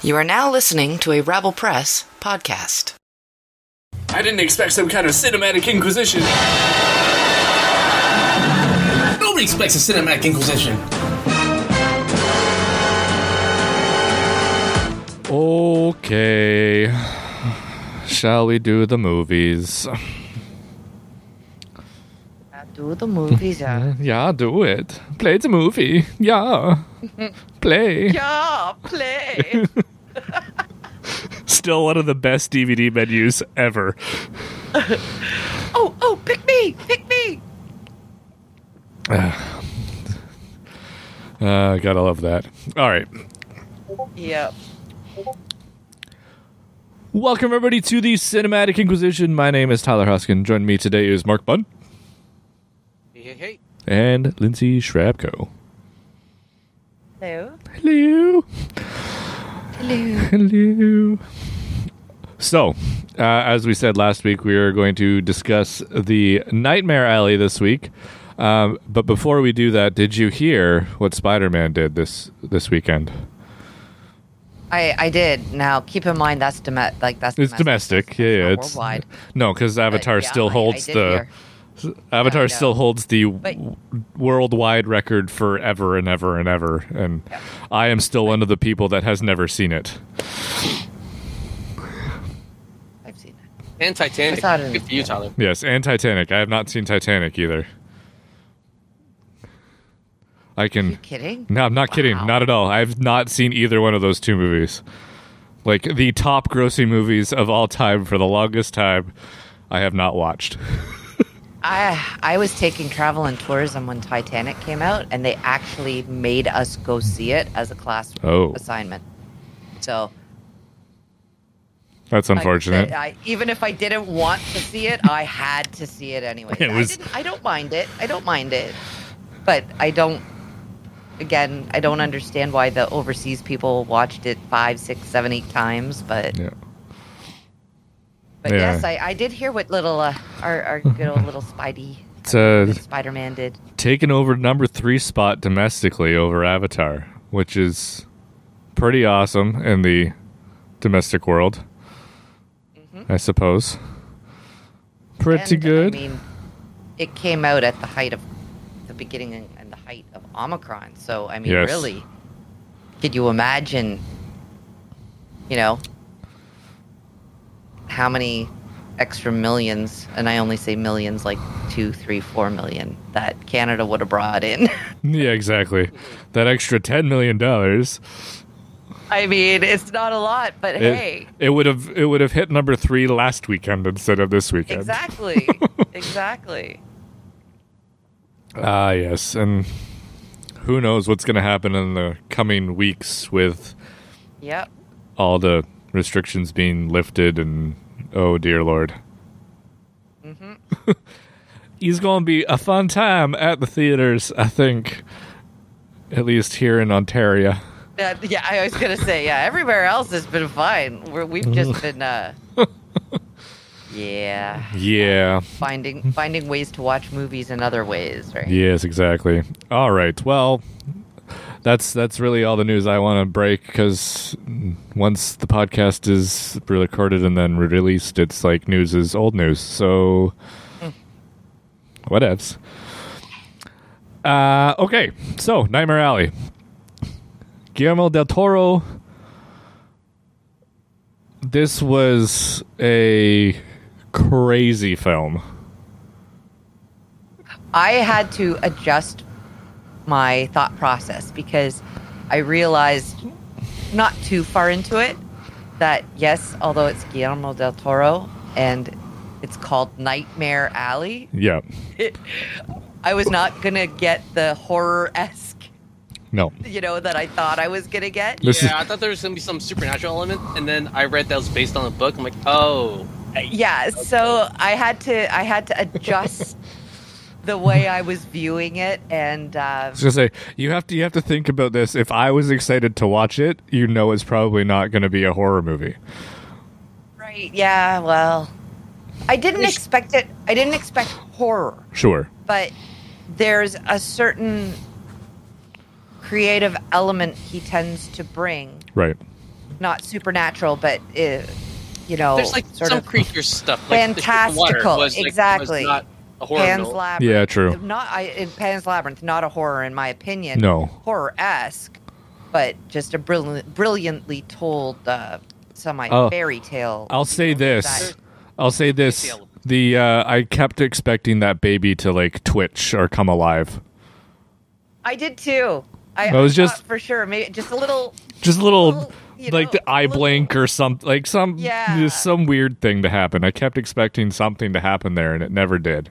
You are now listening to a Rabble Press podcast. I didn't expect some kind of cinematic inquisition. Nobody expects a cinematic inquisition. Okay. Shall we do the movies? Do the movies, yeah. Yeah, do it. Play the movie. Yeah. Play. Yeah, play. Still one of the best DVD menus ever. Oh, pick me. Pick me. Gotta love that. All right. Yep. Welcome, everybody, to the Cinematic Inquisition. My name is Tyler Hoskin. Joining me today is Mark Bunn. Hey. And Lindsay Shrabko. Hello. So, as we said last week, we are going to discuss the Nightmare Alley this week. But before we do that, did you hear what Spider-Man did this weekend? I did. Now, keep in mind that's domestic. Yeah, it's worldwide. No, because Avatar still holds the worldwide record forever and ever and ever, and yeah. I am still one of the people that has never seen it. I've seen it. And Titanic. Good for you, Tyler. Yes, and Titanic. I have not seen Titanic either. Are you kidding? No, I'm not kidding. Not at all. I've not seen either one of those two movies. Like, the top grossing movies of all time for the longest time, I have not watched. I was taking travel and tourism when Titanic came out, and they actually made us go see it as a class assignment. So that's unfortunate. I even if I didn't want to see it, I had to see it anyway. I don't mind it. I don't mind it, but I don't. Again, I don't understand why the overseas people watched it 5, 6, 7, 8 times, but. Yeah. But yeah. Yes, I did hear what little our good old little Spidey Spider-Man did. Taking over number 3 spot domestically over Avatar, which is pretty awesome in the domestic world, I suppose. Pretty good. I mean, it came out at the height of the beginning and the height of Omicron. So, I mean, really, could you imagine, how many extra millions, and I only say millions, like 2, 3, 4 million, that Canada would have brought in. Yeah, exactly. That extra $10 million. I mean, it's not a lot, but hey, it would have hit number 3 last weekend instead of this weekend. Exactly. Exactly. Yes, and who knows what's going to happen in the coming weeks with all the restrictions being lifted, and oh dear Lord. It's gonna be a fun time at the theaters, I think, at least here in Ontario. Yeah, I was gonna say, everywhere else has been fine. We've just been finding ways to watch movies in other ways, right? Yes, exactly. All right, well, that's really all the news I want to break, because once the podcast is recorded and then released, it's like news is old news. So, whatevs. Okay, so Nightmare Alley. Guillermo del Toro. This was a crazy film. I had to adjust my thought process, because I realized not too far into it that yes, although it's Guillermo del Toro and it's called Nightmare Alley, I was not gonna get the horror-esque that I thought I was gonna get. I thought there was gonna be some supernatural element, and then I read that was based on a book. I'm like, okay. So I had to adjust the way I was viewing it, and I was gonna say, you have to think about this. If I was excited to watch it, it's probably not going to be a horror movie, right? Yeah. Well, I didn't expect horror. Sure. But there's a certain creative element he tends to bring, right? not supernatural, but you know, there's like sort some creature stuff. Like fantastical, was, exactly. Was not a horror Pan's Labyrinth. Yeah, true. Pan's Labyrinth, not a horror in my opinion. No, horror-esque, but just a brilliantly told fairy tale. I'll say this. The I kept expecting that baby to like twitch or come alive. I did too. I was just for sure. Maybe just a little like the eye blink or something, like some weird thing to happen. I kept expecting something to happen there, and it never did.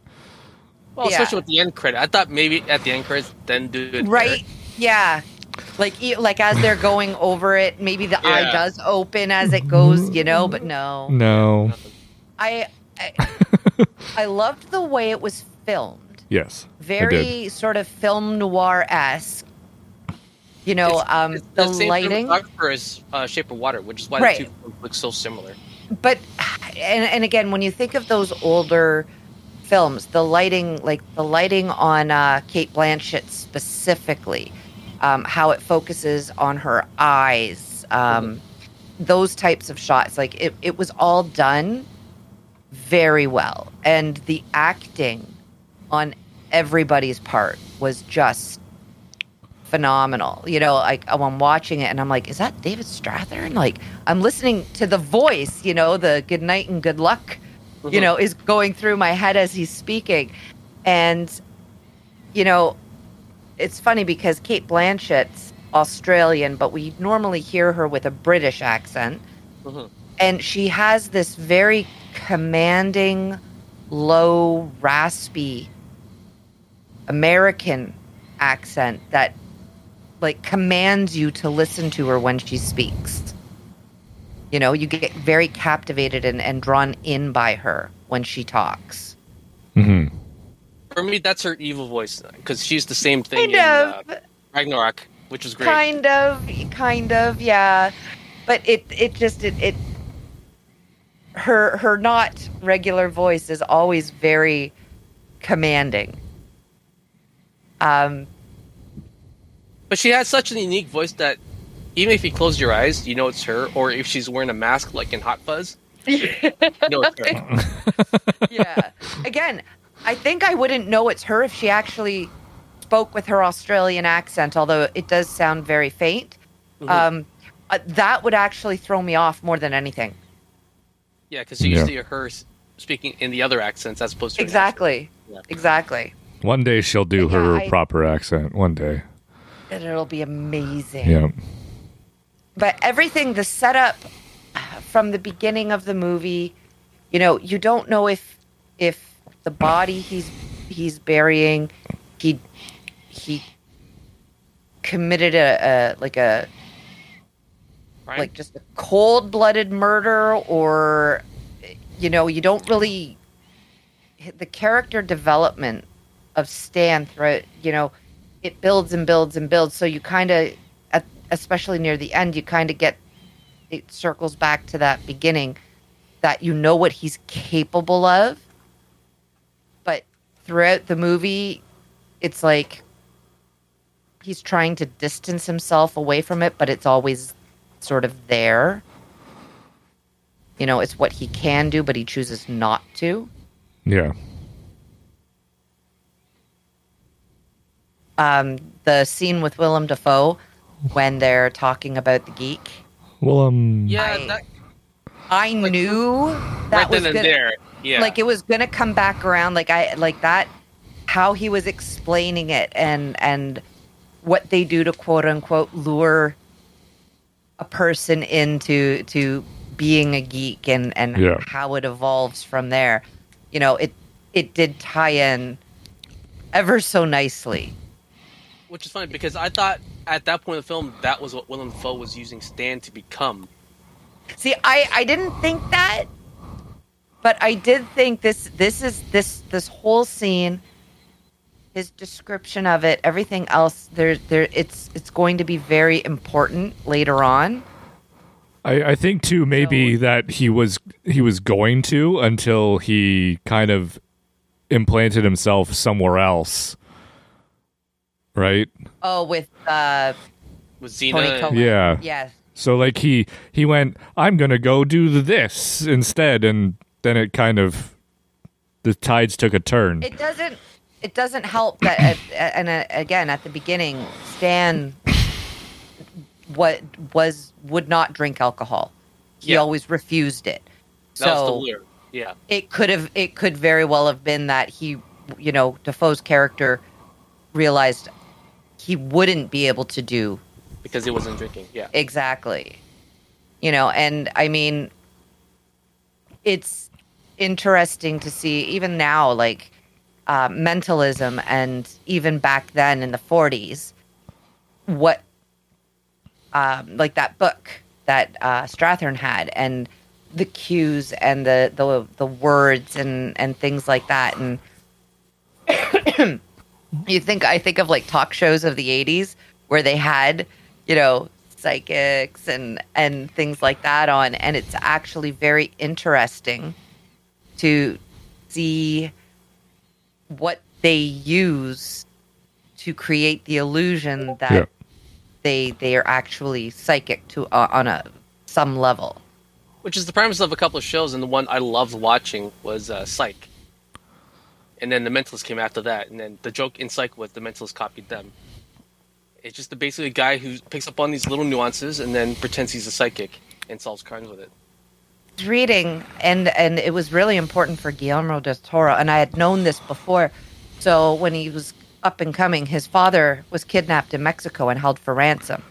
Well, especially with the end credit, I thought maybe at the end credits then do it right. There. Yeah, like as they're going over it, maybe the eye does open as it goes, you know. But no. I loved the way it was filmed. Yes, very sort of film noir-esque. You know, it's the same lighting. As Shape of Water, which is why the two look so similar. But and again, when you think of those older films, the lighting on Kate Blanchett specifically, how it focuses on her eyes, those types of shots, like it was all done very well, and the acting on everybody's part was just phenomenal. You know, like I'm watching it and I'm like, is that David Strathairn? Like I'm listening to the voice, you know, the good night and good luck, you know, is going through my head as he's speaking. And, you know, it's funny because Kate Blanchett's Australian, but we normally hear her with a British accent. Mm-hmm. And she has this very commanding, low, raspy American accent that like commands you to listen to her when she speaks. You know, you get very captivated and drawn in by her when she talks. Mm-hmm. For me, that's her evil voice because she's the same thing in Ragnarok, which was great. Kind of, yeah. But it just her not regular voice is always very commanding. But she has such a unique voice that even if you close your eyes, you know it's her. Or if she's wearing a mask, like in Hot Fuzz, you know it's her. Yeah. Again, I think I wouldn't know it's her if she actually spoke with her Australian accent, although it does sound very faint. Mm-hmm. That would actually throw me off more than anything. Yeah, because you see her speaking in the other accents as opposed to exactly. One day she'll do her proper accent. One day, and it'll be amazing. Yeah. But everything, the setup from the beginning of the movie, you know, you don't know if the body he's burying, he committed like just a cold-blooded murder, or, you know, you don't really... The character development of Stan throughout, you know, it builds and builds and builds. So you kind of, especially near the end, you kind of get... It circles back to that beginning that you know what he's capable of. But throughout the movie, it's like he's trying to distance himself away from it, but it's always... sort of there. You know, it's what he can do, but he chooses not to. Yeah. The scene with Willem Dafoe when they're talking about the geek. I knew that was there. Yeah. Like it was going to come back around. Like I like that how he was explaining it and what they do to quote unquote lure a person into being a geek and how it evolves from there. You know, it did tie in ever so nicely. Which is funny because I thought at that point in the film that was what Willem Dafoe was using Stan to become. See, I didn't think that, but I did think this whole scene, his description of it, everything else, there, it's going to be very important later on. I think too, maybe that he was going to until he kind of implanted himself somewhere else, right? Oh, with Toni Collette. Yeah, yes, So like he went, I'm going to go do this instead, and then it kind of, the tides took a turn. It doesn't help that again at the beginning, Stan would not drink alcohol. He always refused it. That was the weird. Yeah. It could very well have been that he, Dafoe's character realized he wouldn't be able to do because he wasn't drinking. Yeah. Exactly. And I mean, it's interesting to see even now, like mentalism, and even back then in the 40s, what like that book that Strathairn had, and the cues and the words and things like that. And I think of like talk shows of the 80s where they had, psychics and things like that on. And it's actually very interesting to see what they use to create the illusion that they are actually psychic to on some level. Which is the premise of a couple of shows, and the one I loved watching was Psych. And then The Mentalist came after that, and then the joke in Psych was The Mentalist copied them. It's just basically a guy who picks up on these little nuances and then pretends he's a psychic and solves crimes with it. I was reading, and it was really important for Guillermo del Toro, and I had known this before. So when he was up and coming, his father was kidnapped in Mexico and held for ransom.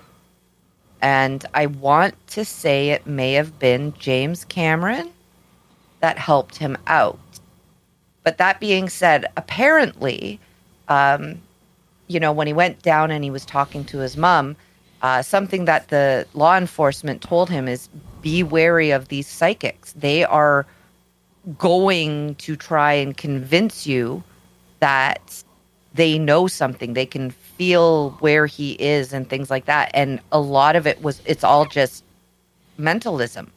And I want to say it may have been James Cameron that helped him out. But that being said, apparently, when he went down and he was talking to his mom, something that the law enforcement told him is be wary of these psychics. They are going to try and convince you that they know something. They can feel where he is and things like that. And a lot of it it's all just mentalism,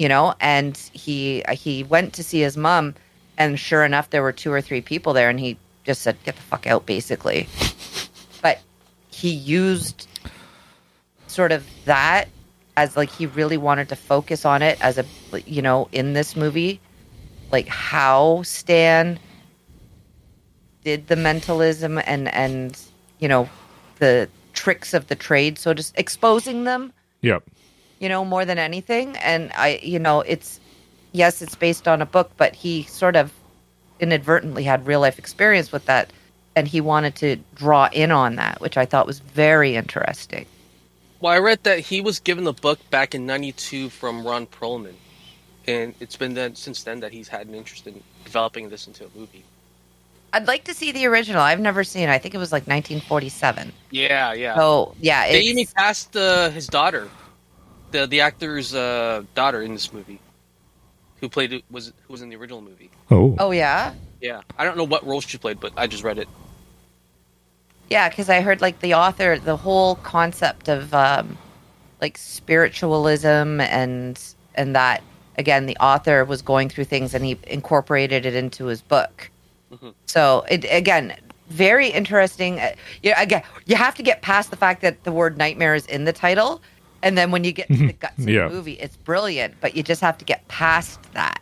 and he went to see his mom, and sure enough, there were 2 or 3 people there, and he just said, get the fuck out, basically. But he used sort of that as like, he really wanted to focus on it as a, in this movie, like how Stan did the mentalism and the tricks of the trade, so just exposing them. Yep. More than anything. And it's based on a book, but he sort of inadvertently had real life experience with that, and he wanted to draw in on that, which I thought was very interesting. Well, I read that he was given the book back in 92 from Ron Perlman, and it's been since then that he's had an interest in developing this into a movie. I'd like to see the original. I've never seen it. I think it was like 1947. Yeah. Oh, yeah. They even cast his daughter, the actor's daughter in this movie, who was in the original movie. Oh, yeah? Yeah. I don't know what role she played, but I just read it. Yeah, because I heard like the author, the whole concept of like spiritualism and that, again, the author was going through things and he incorporated it into his book. Mm-hmm. So it, again, very interesting. Again, you have to get past the fact that the word nightmare is in the title, and then when you get to the guts of the movie, it's brilliant. But you just have to get past that.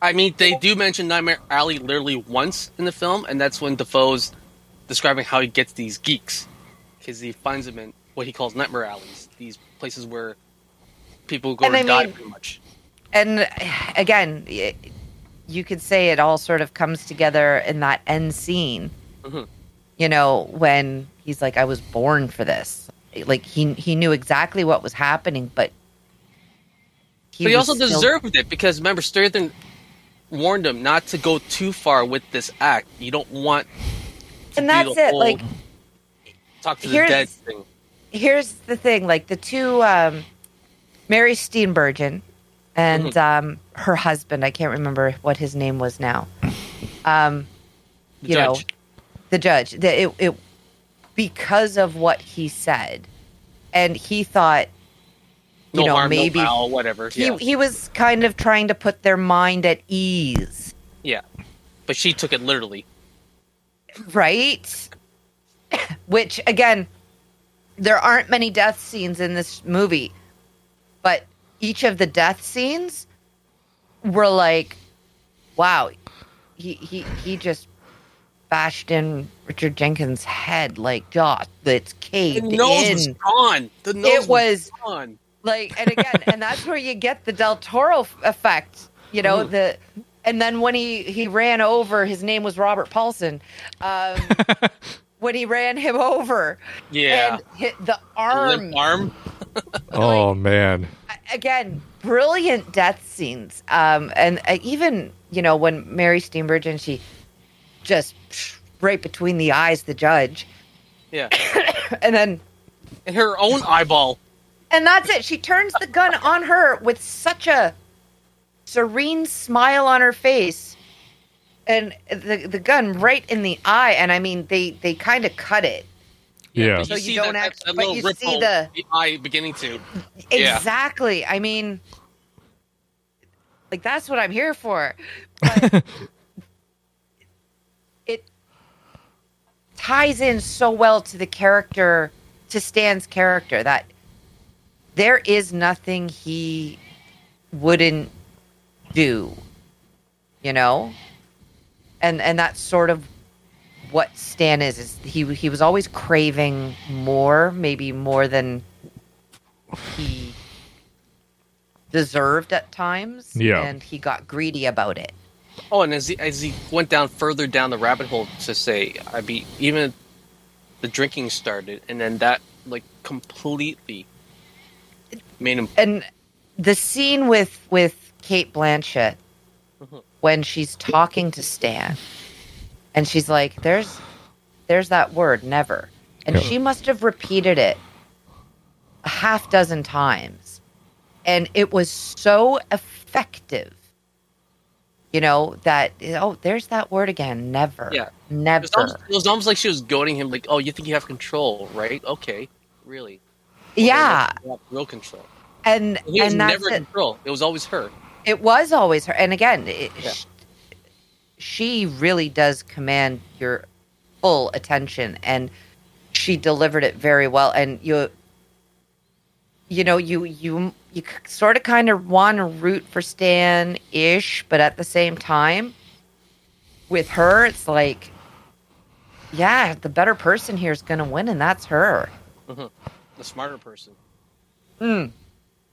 I mean, they do mention Nightmare Alley literally once in the film, and that's when Dafoe's describing how he gets these geeks, because he finds them in what he calls nightmare alleys, these places where people go to die, pretty much. And again, you could say it all sort of comes together in that end scene, mm-hmm. When he's like, I was born for this. Like he knew exactly what was happening, but he also deserved it, because remember, Strathairn warned him not to go too far with this act. You don't want to and that's it. Like talk to the dead thing. Here's the thing. Like the two, Mary Steenburgen and, mm-hmm. Her husband, I can't remember what his name was now. The judge. It because of what he said, and he thought, harm, maybe no foul, whatever. He was kind of trying to put their mind at ease. Yeah, but she took it literally, right? Which again, there aren't many death scenes in this movie, but each of the death scenes were like, wow, he just bashed in Richard Jenkins' head like jaw that's caved. The nose was gone. The nose was gone. Like, and again, and that's where you get the Del Toro effect, you know, and then when he ran over, his name was Robert Paulson. When he ran him over, yeah, and hit the arm. Like, oh man! Again, brilliant death scenes. And even you know when Mary Steenburgen and she just right between the eyes the judge. Yeah, and then in her own eyeball. And that's it. She turns the gun on her with such a serene smile on her face. And the gun right in the eye, and I mean they kind of cut it. Yeah. So you don't actually, but you see the eye beginning to. Exactly. Yeah. I mean, like that's what I'm here for. But it ties in so well to the character, to Stan's character, that there is nothing he wouldn't do. You know? And that's sort of what Stan is he was always craving more, maybe more than he deserved at times. Yeah. And he got greedy about it. Oh, and as he went down further down the rabbit hole to say, even the drinking started, and then that like completely made him. And the scene with Kate Blanchett. When she's talking to Stan and she's like, there's that word, never. And she must have repeated it a half dozen times. And it was so effective, you know, that, oh, there's that word again, never. Yeah. Never. It was almost like she was goading him, like, oh, you think you have control, right? Okay, really? Yeah. You have real control. And he was never in control. It was always her. It was always her. And again, she really does command your full attention, and she delivered it very well. And you sort of kind of want to root for Stan-ish, but at the same time, with her, it's like, yeah, the better person here is going to win, and that's her. The smarter person.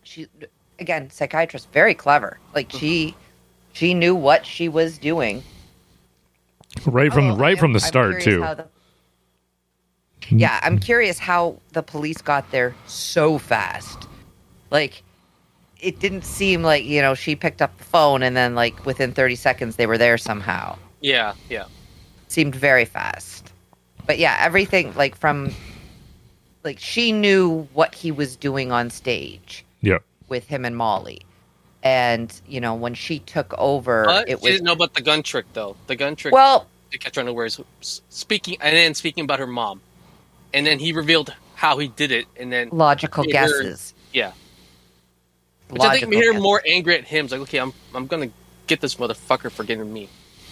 She... Again, psychiatrist, very clever. Like she knew what she was doing right from the start too. Yeah, I'm curious how the police got there so fast. Like it didn't seem like, you know, she picked up the phone and then like within 30 seconds they were there somehow. Yeah, yeah. Seemed very fast. But yeah, everything like from like she knew what he was doing on stage. Yeah. With him and Molly, and you know when she took over, she didn't know about the gun trick though. The gun trick. Well, to catch her unawares. Speaking about her mom, and then he revealed how he did it, and then logical guesses. I think made her more angry at him. It's like, okay, I'm gonna get this motherfucker for getting me.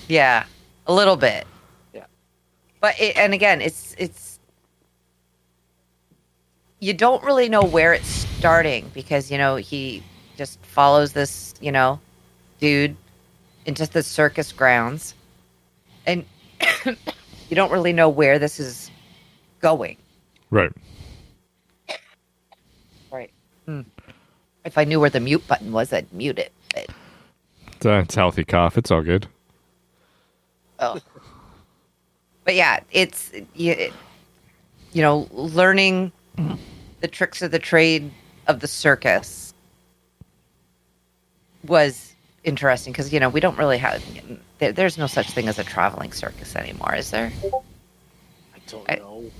Yeah, a little bit. Yeah, but it's you don't really know where it's starting because, you know, he just follows this, you know, dude into the circus grounds. And you don't really know where this is going. Right. Right. If I knew where the mute button was, I'd mute it. But... It's a healthy cough. It's all good. Oh. But yeah, it's, you know, learning the tricks of the trade of the circus was interesting because, you know, we don't really have... There's no such thing as a traveling circus anymore, is there? I don't know.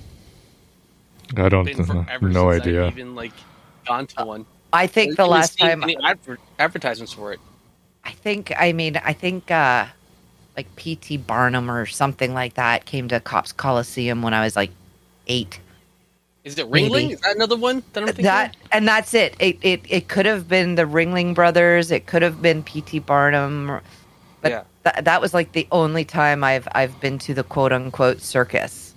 I don't no idea. I've even, like, gone to one. I think the last time... Any advertisements for it. I think like, P. T. Barnum or something like that came to Cops Coliseum when I was, like, 8. Is it Ringling? Maybe. Is that another one that I'm thinking of? And that's it. It could have been the Ringling Brothers. It could have been P. T. Barnum. But that was like the only time I've been to the quote-unquote circus.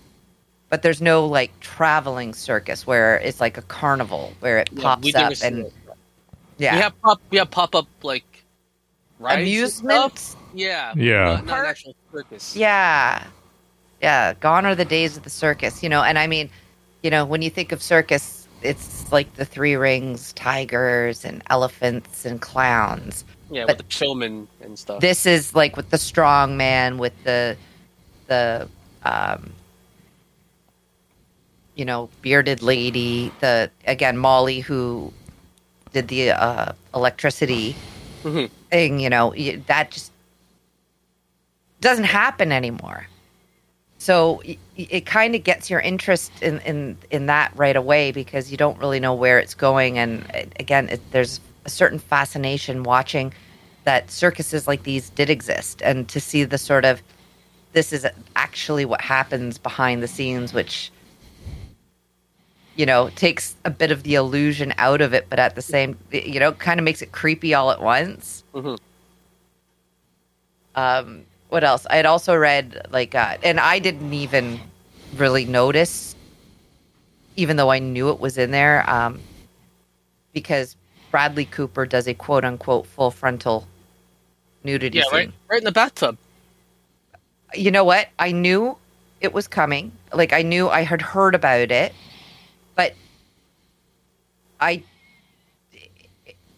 But there's no like traveling circus where it's like a carnival where it pops up and it. pop up like rides amusements. Not an actual circus. Gone are the days of the circus, you know. And I mean, you know, when you think of circus, it's like the three rings, tigers and elephants and clowns. Yeah, but with the showmen and stuff. This is like with the strong man, with the you know, bearded lady, again, Molly, who did the electricity thing, you know, that just doesn't happen anymore. So it kind of gets your interest in that right away, because you don't really know where it's going. And again, there's a certain fascination watching that circuses like these did exist, and to see the sort of, this is actually what happens behind the scenes, which, you know, takes a bit of the illusion out of it, but at the same, you know, kind of makes it creepy all at once. Mm-hmm. What else? I had also read, like, and I didn't even really notice, even though I knew it was in there, because Bradley Cooper does a quote-unquote full frontal nudity scene. Right in the bathtub. You know what? I knew it was coming. Like, I knew I had heard about it. But I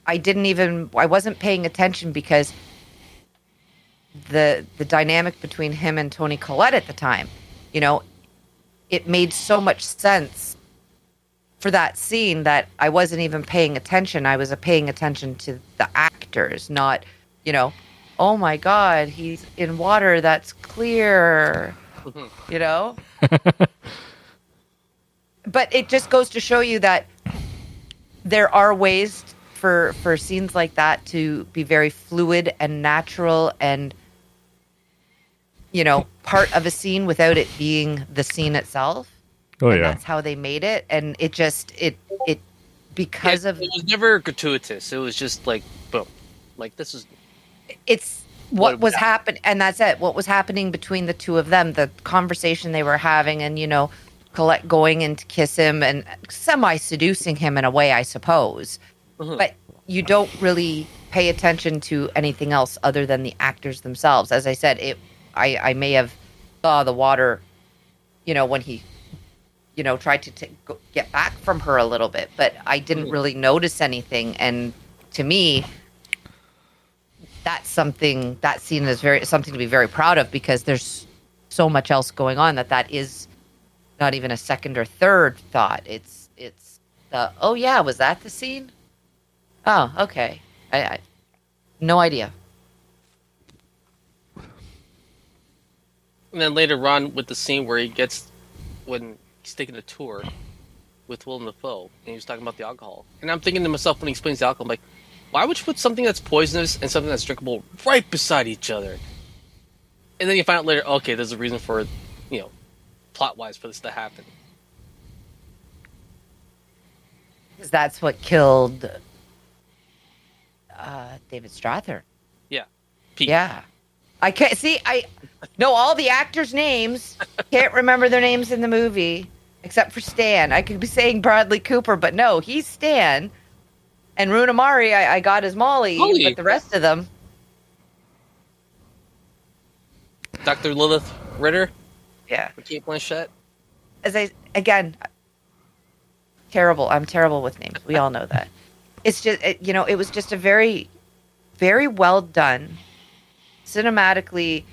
wasn't paying attention, because the dynamic between him and Toni Collette at the time, you know, it made so much sense for that scene that I wasn't even paying attention. I was paying attention to the actors, not, you know, oh my God, he's in water that's clear, you know? But it just goes to show you that there are ways for scenes like that to be very fluid and natural and, you know, part of a scene without it being the scene itself. Oh, and that's how they made it. And it just, it was never gratuitous. It was just like, boom. Like, this is... It's what was happening. And that's it. What was happening between the two of them, the conversation they were having, and, you know... Collette going in to kiss him and semi-seducing him in a way, I suppose. Mm-hmm. But you don't really pay attention to anything else other than the actors themselves. As I said, I may have saw the water, you know, when he, you know, tried to get back from her a little bit, but I didn't really notice anything. And to me, that scene is something to be very proud of, because there's so much else going on that is... not even a second or third thought. It's the, oh yeah, was that the scene? Oh, okay. I no idea. And then later on with the scene where when he's taking a tour with Willem Dafoe, and he was talking about the alcohol. And I'm thinking to myself when he explains the alcohol, I'm like, why would you put something that's poisonous and something that's drinkable right beside each other? And then you find out later, okay, there's a reason for, you know, plot-wise for this to happen. Because that's what killed David Strathairn. Yeah. Pete. Yeah. I can't... See, I know all the actors' names. Can't remember their names in the movie, except for Stan. I could be saying Bradley Cooper, but no, he's Stan. And Rooney Mara, I got as Molly, but the rest of them... Dr. Lilith Ritter? Yeah. Kate Blanchett. Terrible. I'm terrible with names. We all know that. It's just, you know, it was just a very, very well done, cinematically,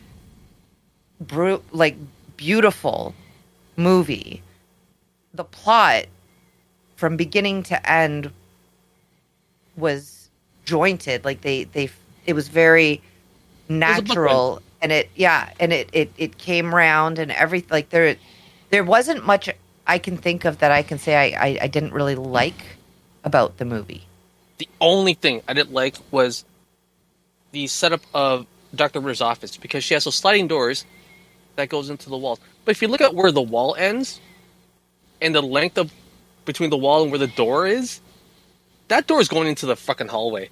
beautiful movie. The plot from beginning to end was jointed. Like it was very natural. And it came round, and everything, like there wasn't much I can think of that I can say I didn't really like about the movie. The only thing I didn't like was the setup of Dr. Ritter's office, because she has those sliding doors that goes into the walls. But if you look at where the wall ends and the length of between the wall and where the door is, that door is going into the fucking hallway.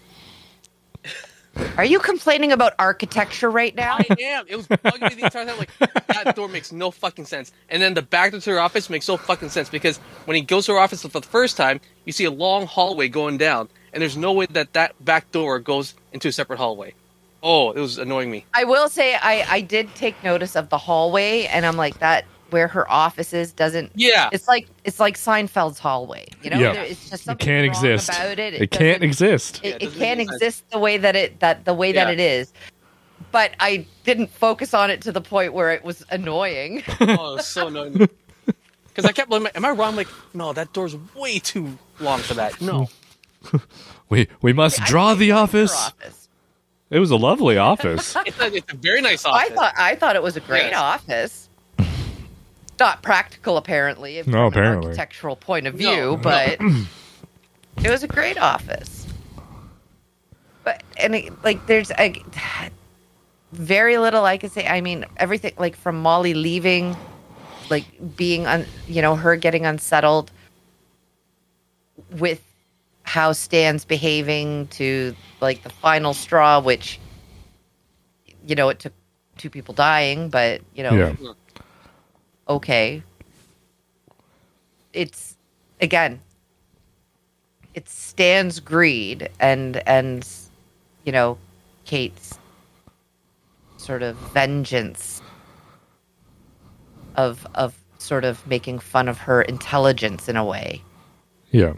Are you complaining about architecture right now? I am. It was bugging me the entire time. Like, that door makes no fucking sense. And then the back door to her office makes no fucking sense, because when he goes to her office for the first time, you see a long hallway going down, and there's no way that that back door goes into a separate hallway. Oh, it was annoying me. I will say I did take notice of the hallway, and I'm like, that where her office is doesn't. Yeah. It's like Seinfeld's hallway. You know, yeah. It's just something wrong about it. It can't exist. It can't exist the way that it is. But I didn't focus on it to the point where it was annoying. Oh, it was so annoying. Because I kept like, am I wrong? I'm like, no, that door's way too long for that. No. we must draw the office. It was a lovely office. It's a very nice office. I thought it was a great office. Not practical, apparently. No, apparently. An architectural point of view, but it was a great office. But there's very little I can say. I mean, everything from Molly leaving, being her getting unsettled with how Stan's behaving to the final straw, which it took two people dying, but Yeah. Okay. It's it's Stan's greed and Kate's sort of vengeance of sort of making fun of her intelligence in a way. Yeah.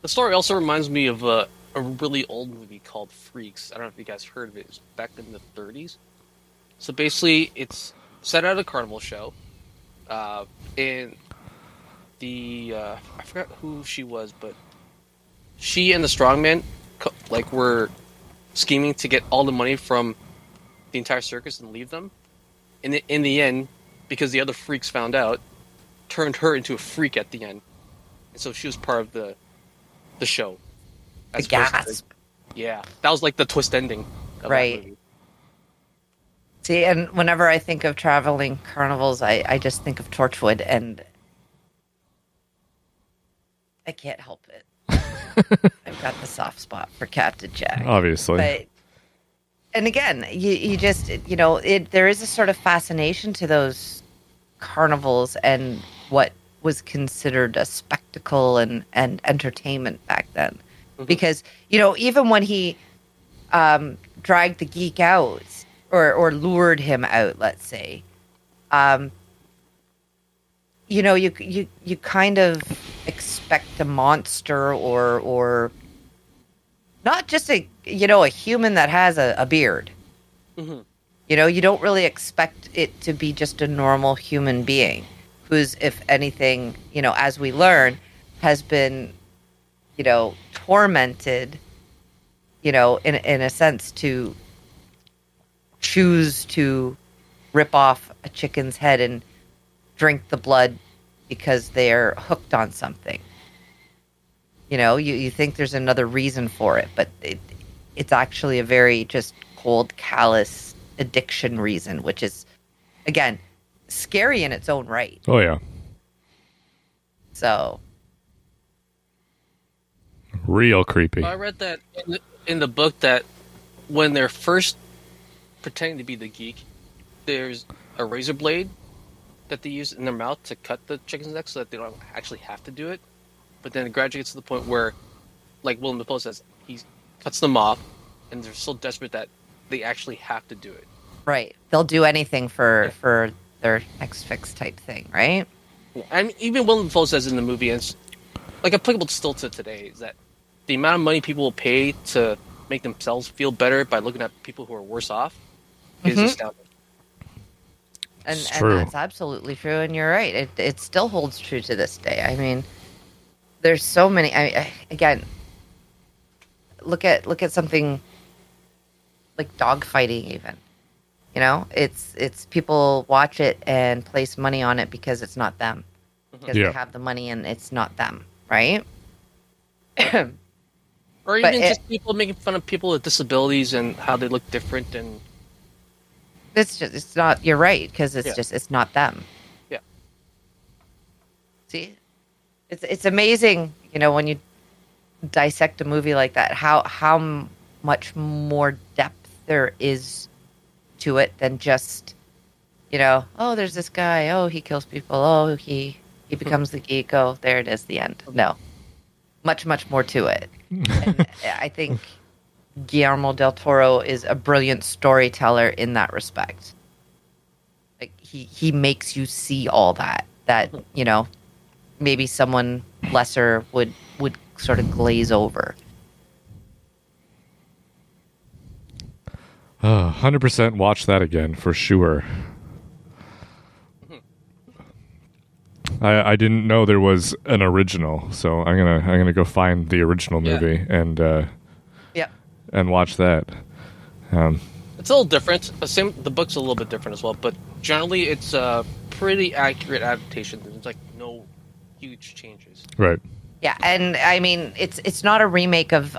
The story also reminds me of a really old movie called Freaks. I don't know if you guys heard of it. It was back in the 30s. So basically, it's set out at a carnival show, and I forgot who she was, but she and the strongman were scheming to get all the money from the entire circus and leave them. And in the end, because the other freaks found out, turned her into a freak at the end, and so she was part of the show. The gasp. Yeah, that was the twist ending. Of that movie. See, and whenever I think of traveling carnivals, I just think of Torchwood, and I can't help it. I've got the soft spot for Captain Jack. Obviously. But, and again, you just, there is a sort of fascination to those carnivals and what was considered a spectacle and entertainment back then. Mm-hmm. Because, even when he dragged the geek out, or lured him out, let's say. You kind of expect a monster or not just a human that has a beard. Mm-hmm. You don't really expect it to be just a normal human being who's, if anything, as we learn, has been, tormented, in a sense to choose to rip off a chicken's head and drink the blood because they're hooked on something. You think there's another reason for it, but it's actually a very just cold, callous addiction reason, which is, again, scary in its own right. Oh, yeah. So. Real creepy. I read that in the book that when they're first pretending to be the geek, there's a razor blade that they use in their mouth to cut the chicken's neck so that they don't actually have to do it. But then it gradually gets to the point where, like Willem Dafoe says, he cuts them off, and they're so desperate that they actually have to do it. Right. They'll do anything for their next fix type thing, right? Yeah. I mean, even Willem Dafoe says in the movie, and it's applicable still to today, is that the amount of money people will pay to make themselves feel better by looking at people who are worse off is astounding. And that's absolutely true, and you're right. It still holds true to this day. I mean, there's so many. I mean, again, look at something like dogfighting. Even, it's people watch it and place money on it because it's not them, because they have the money and it's not them, right? Or even just people making fun of people with disabilities and how they look different and. It's not, you're right, because it's not them. Yeah. See? It's amazing, when you dissect a movie like that, how much more depth there is to it than just, you know, oh, there's this guy, oh, he kills people, oh, he becomes the geek, oh, there it is, the end. No. Much more to it. And I think Guillermo del Toro is a brilliant storyteller in that respect. Like he makes you see all that, you know, maybe someone lesser would sort of glaze over. 100% watch that again for sure. I didn't know there was an original, so I'm gonna go find the original movie and watch that. It's a little different. The book's a little bit different as well, but generally it's a pretty accurate adaptation. There's like no huge changes. Right. Yeah, and I mean it's not a remake of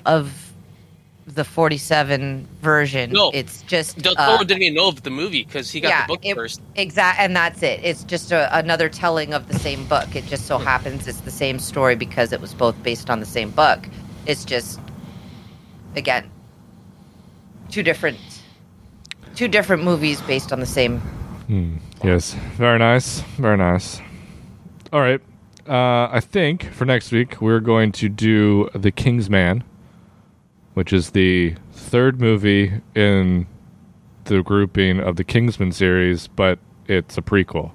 the 1947 version. No, it's just Del Toro didn't even know of the movie because he got the book first. Exactly, and that's it. It's just another telling of the same book. It just so happens it's the same story because it was both based on the same book. It's just, again, two different movies based on the same. Yes, very nice, very nice. All right, I think for next week we're going to do The Kingsman, which is the third movie in the grouping of the Kingsman series, but it's a prequel.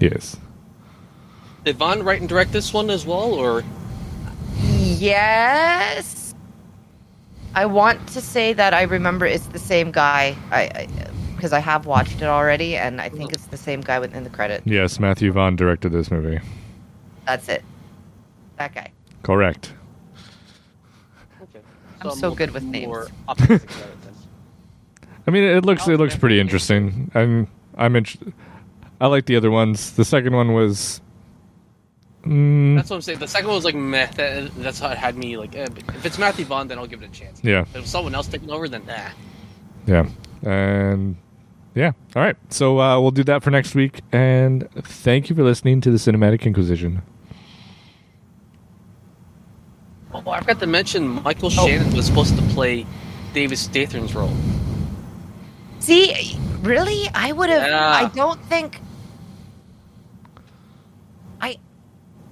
Yes. Did Vaughn write and direct this one as well, or? Yes. I want to say that I remember it's the same guy, because I have watched it already, and I think it's the same guy within the credits. Yes, Matthew Vaughn directed this movie. That's it. That guy. Correct. I'm so good with names. I mean, it looks pretty interesting. I like the other ones. The second one was. That's what I'm saying. The second one was like meh. That's how it had me. Like, if it's Matthew Vaughn, then I'll give it a chance. Yeah. But if someone else taking over, then nah. Yeah. And yeah. All right. So we'll do that for next week. And thank you for listening to the Cinematic Inquisition. Oh, I forgot to mention Michael Shannon was supposed to play David Strathairn's role. See, really? I would have. Yeah. I don't think.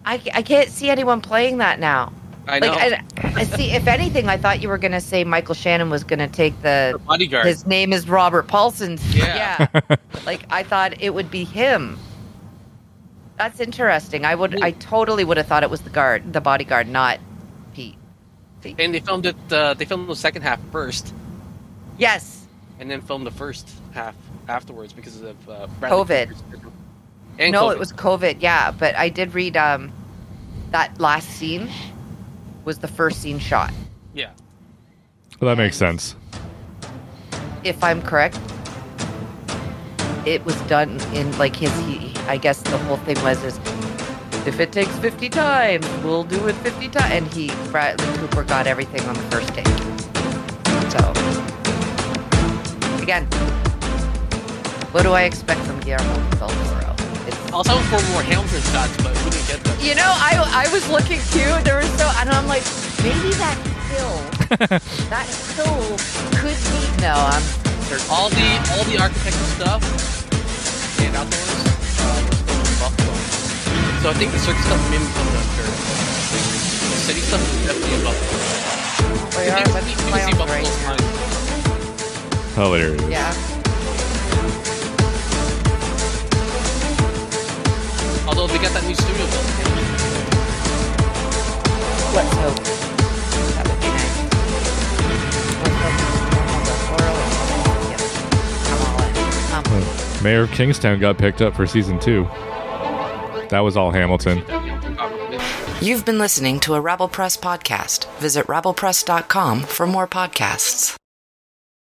I can't see anyone playing that now. I know. Like, I see. If anything, I thought you were going to say Michael Shannon was going to take the bodyguard. His name is Robert Paulson's. Yeah. Like I thought it would be him. That's interesting. I totally would have thought it was the bodyguard, not. And they filmed it. They filmed the second half first. Yes. And then filmed the first half afterwards because of COVID. And no, COVID. It was COVID. Yeah, but I did read that last scene was the first scene shot. Yeah. Well, that makes sense. If I'm correct, it was done in like his. I guess the whole thing was his. If it takes 50 times, we'll do it 50 times. And Bradley Cooper got everything on the first take. So, again, what do I expect from Guillermo del Toro? Also, for more Hamilton shots, but we didn't get them. You know, I was looking too, and there was and I'm like, maybe that hill could be. No, I'm certain. All the architecture stuff and outdoors was going to Buffalo. So I think the circus stuff may be coming up here. The city stuff is definitely above. Oh, there it is. Yeah. Although they got that new studio building. Let's hope. That would be nice. Mayor of Kingstown got picked up for season 2. That was all Hamilton. You've been listening to a Rabble Press podcast. Visit rabblepress.com for more podcasts.